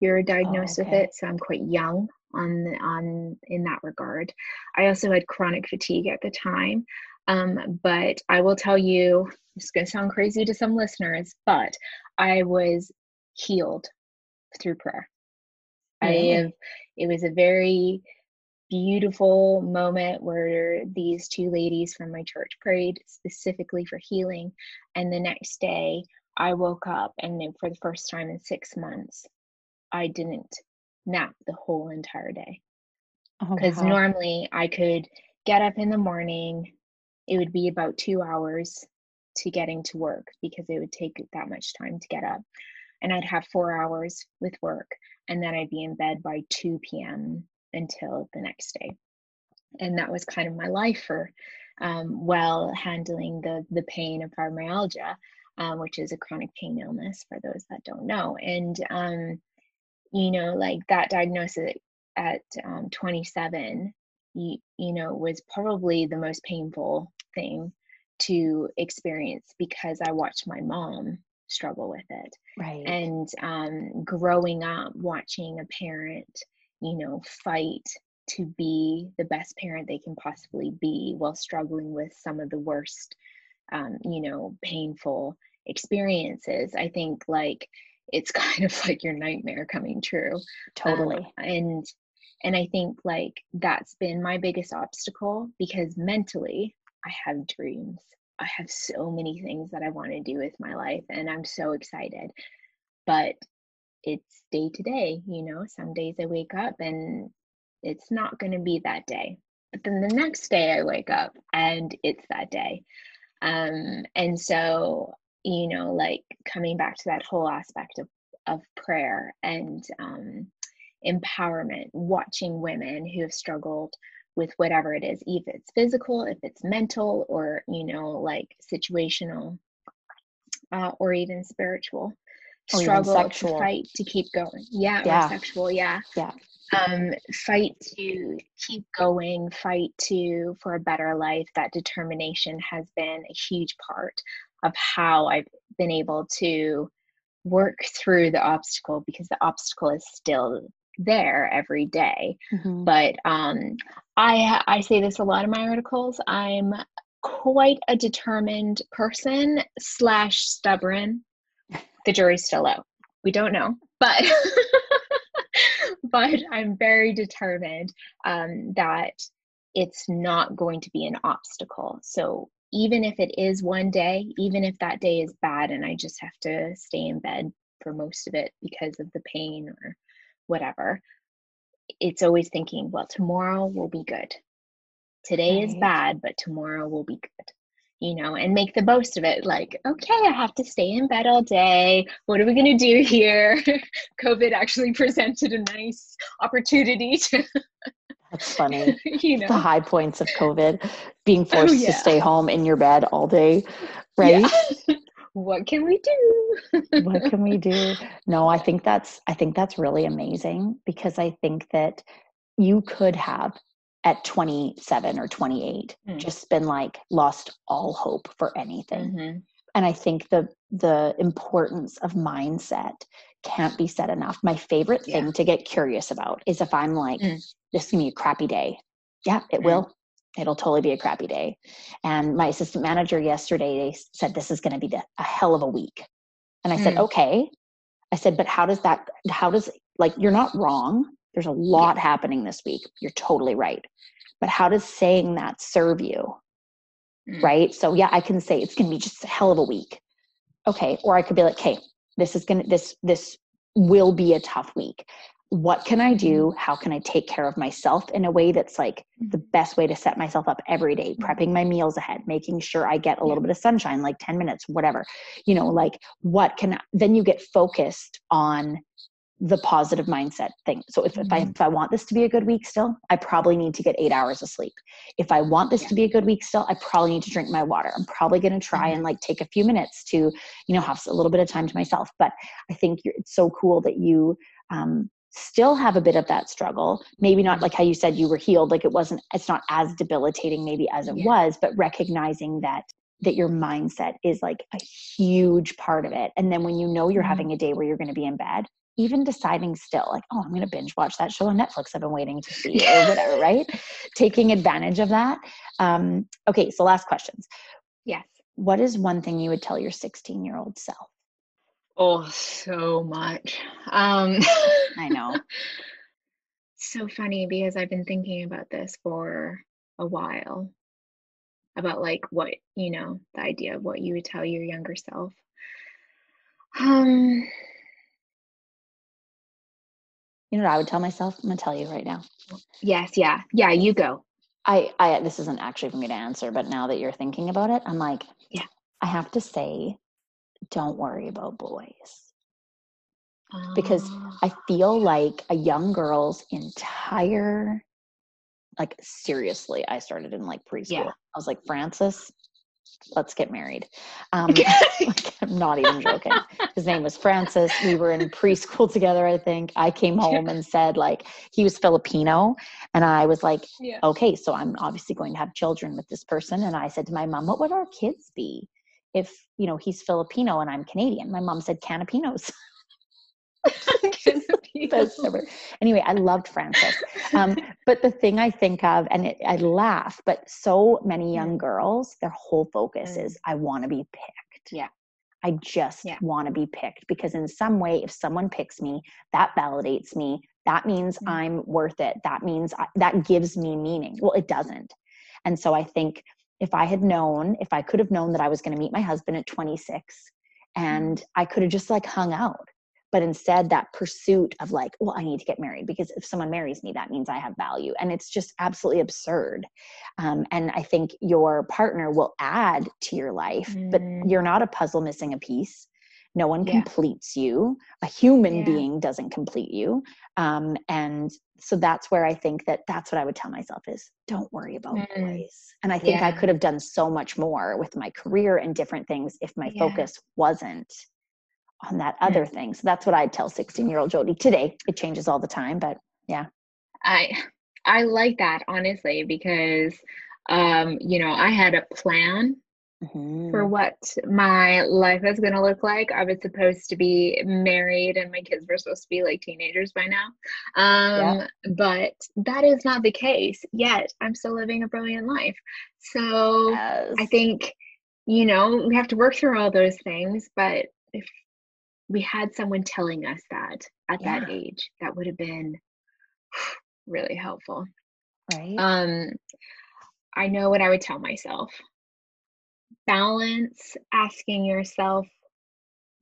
you're diagnosed with it. So I'm quite young in that regard. I also had chronic fatigue at the time. But I will tell you, it's going to sound crazy to some listeners, but I was healed through prayer. Mm-hmm. It was a very beautiful moment where these two ladies from my church prayed specifically for healing. And the next day I woke up, and then for the first time in 6 months, I didn't nap the whole entire day. Because normally I could get up in the morning. It would be about 2 hours to getting to work because it would take that much time to get up. And I'd have 4 hours with work. And then I'd be in bed by 2 p.m. until the next day. And that was kind of my life for handling the pain of fibromyalgia, which is a chronic pain illness for those that don't know. And, that diagnosis at 27, was probably the most painful thing to experience because I watched my mom struggle with it. Right. And growing up watching a parent, fight to be the best parent they can possibly be while struggling with some of the worst, painful experiences. I think it's kind of like your nightmare coming true. Totally. And I think that's been my biggest obstacle, because mentally I have dreams. I have so many things that I want to do with my life, and I'm so excited, but it's day to day. Some days I wake up and it's not going to be that day, but then the next day I wake up and it's that day. And so, coming back to that whole aspect of prayer and, empowerment, watching women who have struggled with whatever it is, if it's physical, if it's mental, or situational, or even spiritual, or struggle even to fight to keep going. Yeah. Or sexual. Yeah. Fight to keep going, for a better life. That determination has been a huge part of how I've been able to work through the obstacle, because the obstacle is still there every day. Mm-hmm. But I say this a lot in my articles, I'm quite a determined person / stubborn. The jury's still out. We don't know, but but I'm very determined that it's not going to be an obstacle. So even if it is one day, even if that day is bad and I just have to stay in bed for most of it because of the pain or whatever, it's always thinking, well, tomorrow will be good. Today is bad, but tomorrow will be good, and make the most of it. I have to stay in bed all day. What are we going to do here? COVID actually presented a nice opportunity to... That's funny. The high points of COVID, being forced to stay home in your bed all day, right? Yeah. What can we do? What can we do? No, I think that's really amazing, because I think that you could have at 27 or 28 just been lost all hope for anything. Mm-hmm. And I think the importance of mindset can't be said enough. My favorite thing to get curious about is if I'm this is going to be a crappy day. Yeah, it will. It'll totally be a crappy day. And my assistant manager yesterday said, this is going to be a hell of a week. And I said, okay. I said, but how does you're not wrong. There's a lot happening this week. You're totally right. But how does saying that serve you? Right. So I can say it's going to be just a hell of a week. Okay. Or I could be okay, this will be a tough week. what can I do? How can I take care of myself in a way that's like the best way to set myself up every day, prepping my meals ahead, making sure I get a little bit of sunshine, like 10 minutes, whatever, you know, like what can, then you get focused on the positive mindset thing. So if I want this to be a good week still, I probably need to get 8 hours of sleep. If I want this to be a good week still, I probably need to drink my water. I'm probably going to try and like take a few minutes to, you know, have a little bit of time to myself. But I think it's so cool that you still have a bit of that struggle. Maybe not like how you said you were healed, like it's not as debilitating maybe as it was, but recognizing that your mindset is like a huge part of it. And then when you know you're having a day where you're going to be in bed, even deciding still like, oh, I'm going to binge watch that show on Netflix I've been waiting to see or whatever, right? Taking advantage of that. Okay. So last questions. Yes. What is one thing you would tell your 16-year-old self? Oh, so much. I know. So funny because I've been thinking about this for a while about like what, you know, the idea of what you would tell your younger self. You know what I would tell myself? I'm going to tell you right now. Yes. Yeah. Yeah. You go. I, this isn't actually for me to answer, but now that you're thinking about it, I'm like, yeah, I have to say, don't worry about boys. Because I feel like a young girl's entire, like seriously, I started in like preschool. Yeah. I was like, Francis, let's get married. Like, I'm not even joking. His name was Francis. We were in preschool together, I think. I came home and said like, he was Filipino. And I was like, okay, so I'm obviously going to have children with this person. And I said to my mom, what would our kids be if, you know, he's Filipino and I'm Canadian? My mom said, canapinos. Anyway, I loved Francis. But the thing I think of, and I laugh, but so many young girls, their whole focus is, I want to be picked. Yeah. I just want to be picked because in some way, if someone picks me, that validates me. That means I'm worth it. That means that gives me meaning. Well, it doesn't. And so I think if I could have known that I was going to meet my husband at 26 and I could have just like hung out. But instead that pursuit of like, well, I need to get married because if someone marries me, that means I have value. And it's just absolutely absurd. And I think your partner will add to your life, but you're not a puzzle missing a piece. No one completes you. A human being doesn't complete you. And so that's where I think that's what I would tell myself is don't worry about boys. And I think I could have done so much more with my career and different things if my focus wasn't on that other thing. So that's what I'd tell 16-year-old Jody today. It changes all the time, but yeah. I like that honestly, because, you know, I had a plan for what my life was going to look like. I was supposed to be married and my kids were supposed to be like teenagers by now. But that is not the case yet. I'm still living a brilliant life. So I think, you know, we have to work through all those things, but if we had someone telling us that at that age, that would have been really helpful. Right. I know what I would tell myself. Balance asking yourself,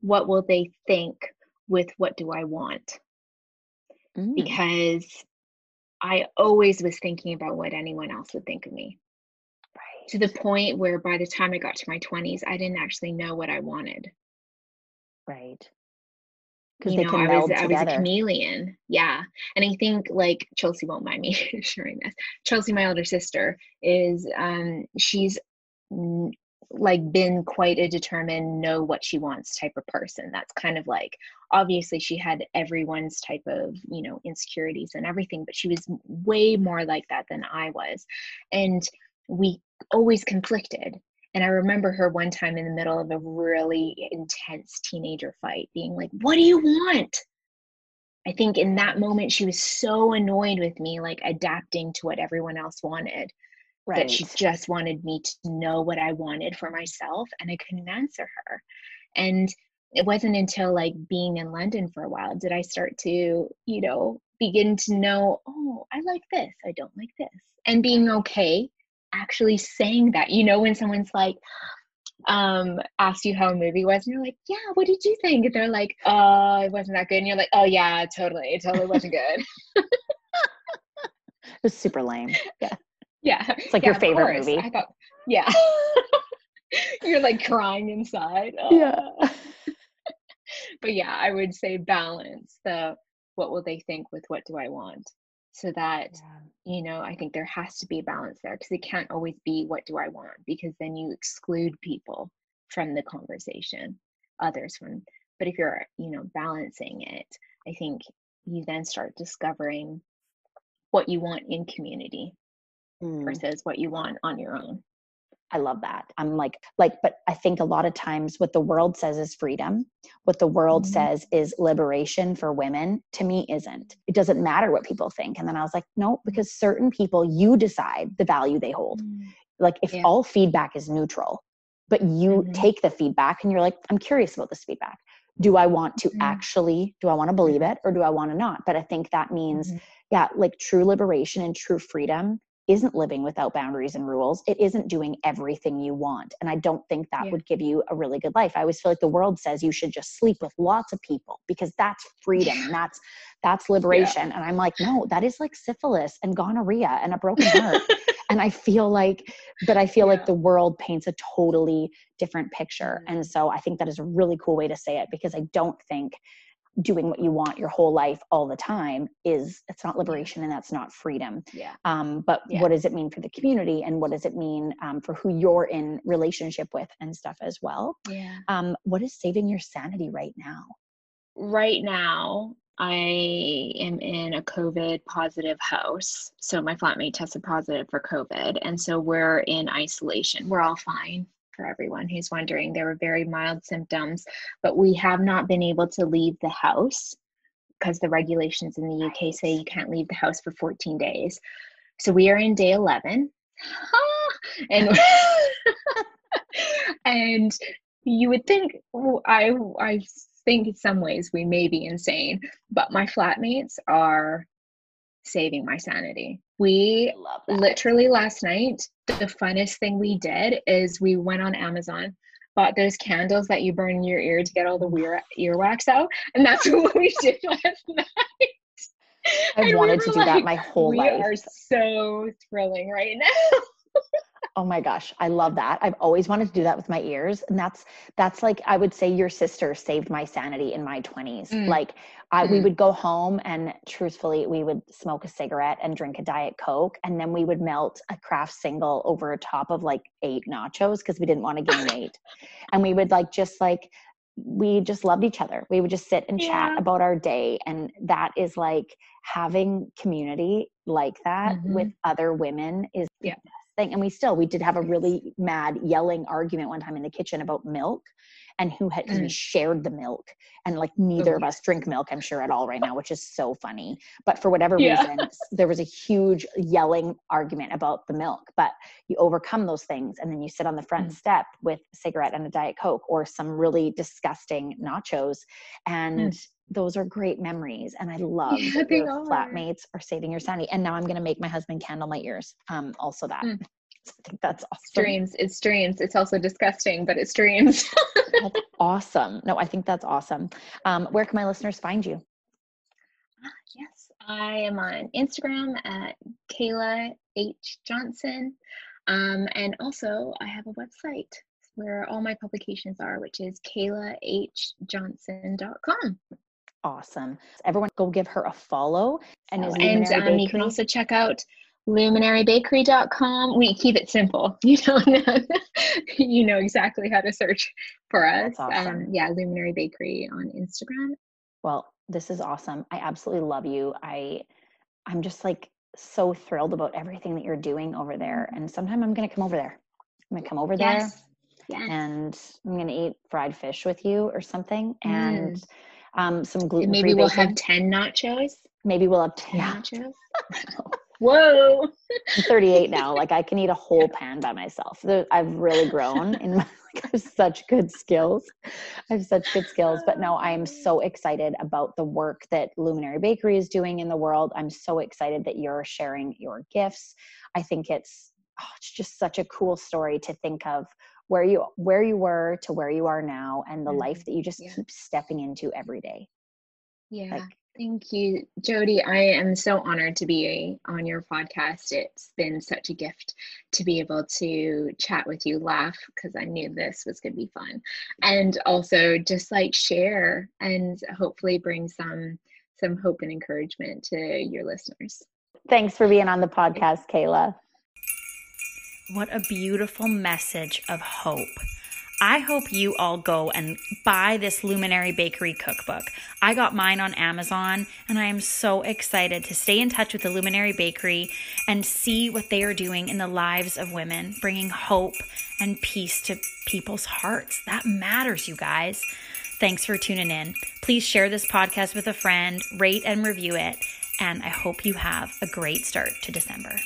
what will they think with what do I want? Because I always was thinking about what anyone else would think of me. Right. To the point where by the time I got to my 20s, I didn't actually know what I wanted. Right. Because I was a chameleon. Yeah. And I think like Chelsea won't mind me sharing this. Chelsea, my older sister, is she's like been quite a determined know what she wants type of person. That's kind of like, obviously she had everyone's type of, you know, insecurities and everything, but she was way more like that than I was. And we always conflicted. And I remember her one time in the middle of a really intense teenager fight being like, what do you want? I think in that moment, she was so annoyed with me, like adapting to what everyone else wanted, that she just wanted me to know what I wanted for myself. And I couldn't answer her. And it wasn't until like being in London for a while, did I start to, you know, begin to know, oh, I like this. I don't like this. And being okay actually saying that, you know, when someone's like, asked you how a movie was, and you're like, yeah, what did you think? And they're like, oh, it wasn't that good. And you're like, oh yeah, totally. It totally wasn't good. It was super lame. Yeah. Yeah. It's like your favorite movie. I thought, yeah. You're like crying inside. Oh. Yeah. But yeah, I would say balance the what will they think with what do I want? So that, you know, I think there has to be a balance there, because it can't always be what do I want, because then you exclude people from the conversation, others from, but if you're, you know, balancing it, I think you then start discovering what you want in community versus what you want on your own. I love that. I'm like, but I think a lot of times what the world says is freedom. What the world says is liberation for women, to me isn't. It doesn't matter what people think. And then I was like, no, because certain people, you decide the value they hold. Like if all feedback is neutral, but you take the feedback and you're like, I'm curious about this feedback. Do I want to actually, do I want to believe it, or do I want to not? But I think that means, yeah, like true liberation and true freedom isn't living without boundaries and rules. It isn't doing everything you want. And I don't think that would give you a really good life. I always feel like the world says you should just sleep with lots of people because that's freedom and that's liberation. And I'm like, no, that is like syphilis and gonorrhea and a broken heart. And I feel like, but I feel like the world paints a totally different picture. And so I think that is a really cool way to say it, because I don't think doing what you want your whole life all the time is, it's not liberation and that's not freedom. But what does it mean for the community, and what does it mean for who you're in relationship with and stuff as well? What is saving your sanity right now? Right now, I am in a COVID positive house. So my flatmate tested positive for COVID. And so we're in isolation. We're all fine. For everyone who's wondering, there were very mild symptoms, but we have not been able to leave the house because the regulations in the UK say you can't leave the house for 14 days. So we are in day 11 and, and you would think, well, I think in some ways we may be insane, but my flatmates are saving my sanity. We literally last night, the funnest thing we did is we went on Amazon, bought those candles that you burn in your ear to get all the weird earwax out. And that's what we did last night. I wanted to do that my whole life. We are so thrilling right now. Oh my gosh. I love that. I've always wanted to do that with my ears. And that's like, I would say your sister saved my sanity in my 20s. Like we would go home and truthfully, we would smoke a cigarette and drink a Diet Coke. And then we would melt a Kraft single over top of like 8 nachos, 'cause we didn't want to gain weight. And we would like, we just loved each other. We would just sit and chat about our day. And that is like having community like that with other women is the best thing. And we did have a really mad yelling argument one time in the kitchen about milk and who had, 'cause we shared the milk, and like neither of us drink milk, I'm sure, at all right now, which is so funny. But for whatever reason, there was a huge yelling argument about the milk, but you overcome those things. And then you sit on the front step with a cigarette and a Diet Coke or some really disgusting nachos. And those are great memories. And I love that your flatmates are saving your sanity. And now I'm going to make my husband candle my ears. Also that. So I think that's awesome. It's dreams. It's also disgusting, but it's dreams. That's awesome. No, I think that's awesome. Where can my listeners find you? Yes, I am on Instagram at Kayla H. Johnson. And also I have a website where all my publications are, which is kaylahjohnson.com. Awesome. Everyone go give her a follow. And you can also check out luminarybakery.com. We keep it simple. You know exactly how to search for us. Awesome. Luminary Bakery on Instagram. Well, this is awesome. I absolutely love you. I'm just like so thrilled about everything that you're doing over there. And sometime I'm going to come over there. And I'm going to eat fried fish with you or something. And some gluten-free bacon. Maybe we'll have 10 nachos. Nachos. Whoa. I'm 38 now. Like I can eat a whole pan by myself. I've really grown in my, like I have such good skills, but no, I am so excited about the work that Luminary Bakery is doing in the world. I'm so excited that you're sharing your gifts. I think it's just such a cool story to think of where you were to where you are now, and the life that you just keep stepping into every day. Yeah. Thank you, Jody. I am so honored to be on your podcast. It's been such a gift to be able to chat with you, laugh, because I knew this was going to be fun, and also just share and hopefully bring some hope and encouragement to your listeners. Thanks for being on the podcast, Kayla. What a beautiful message of hope. I hope you all go and buy this Luminary Bakery Cookbook. I got mine on Amazon, and I am so excited to stay in touch with the Luminary Bakery and see what they are doing in the lives of women, bringing hope and peace to people's hearts. That matters, you guys. Thanks for tuning in. Please share this podcast with a friend, rate and review it, and I hope you have a great start to December.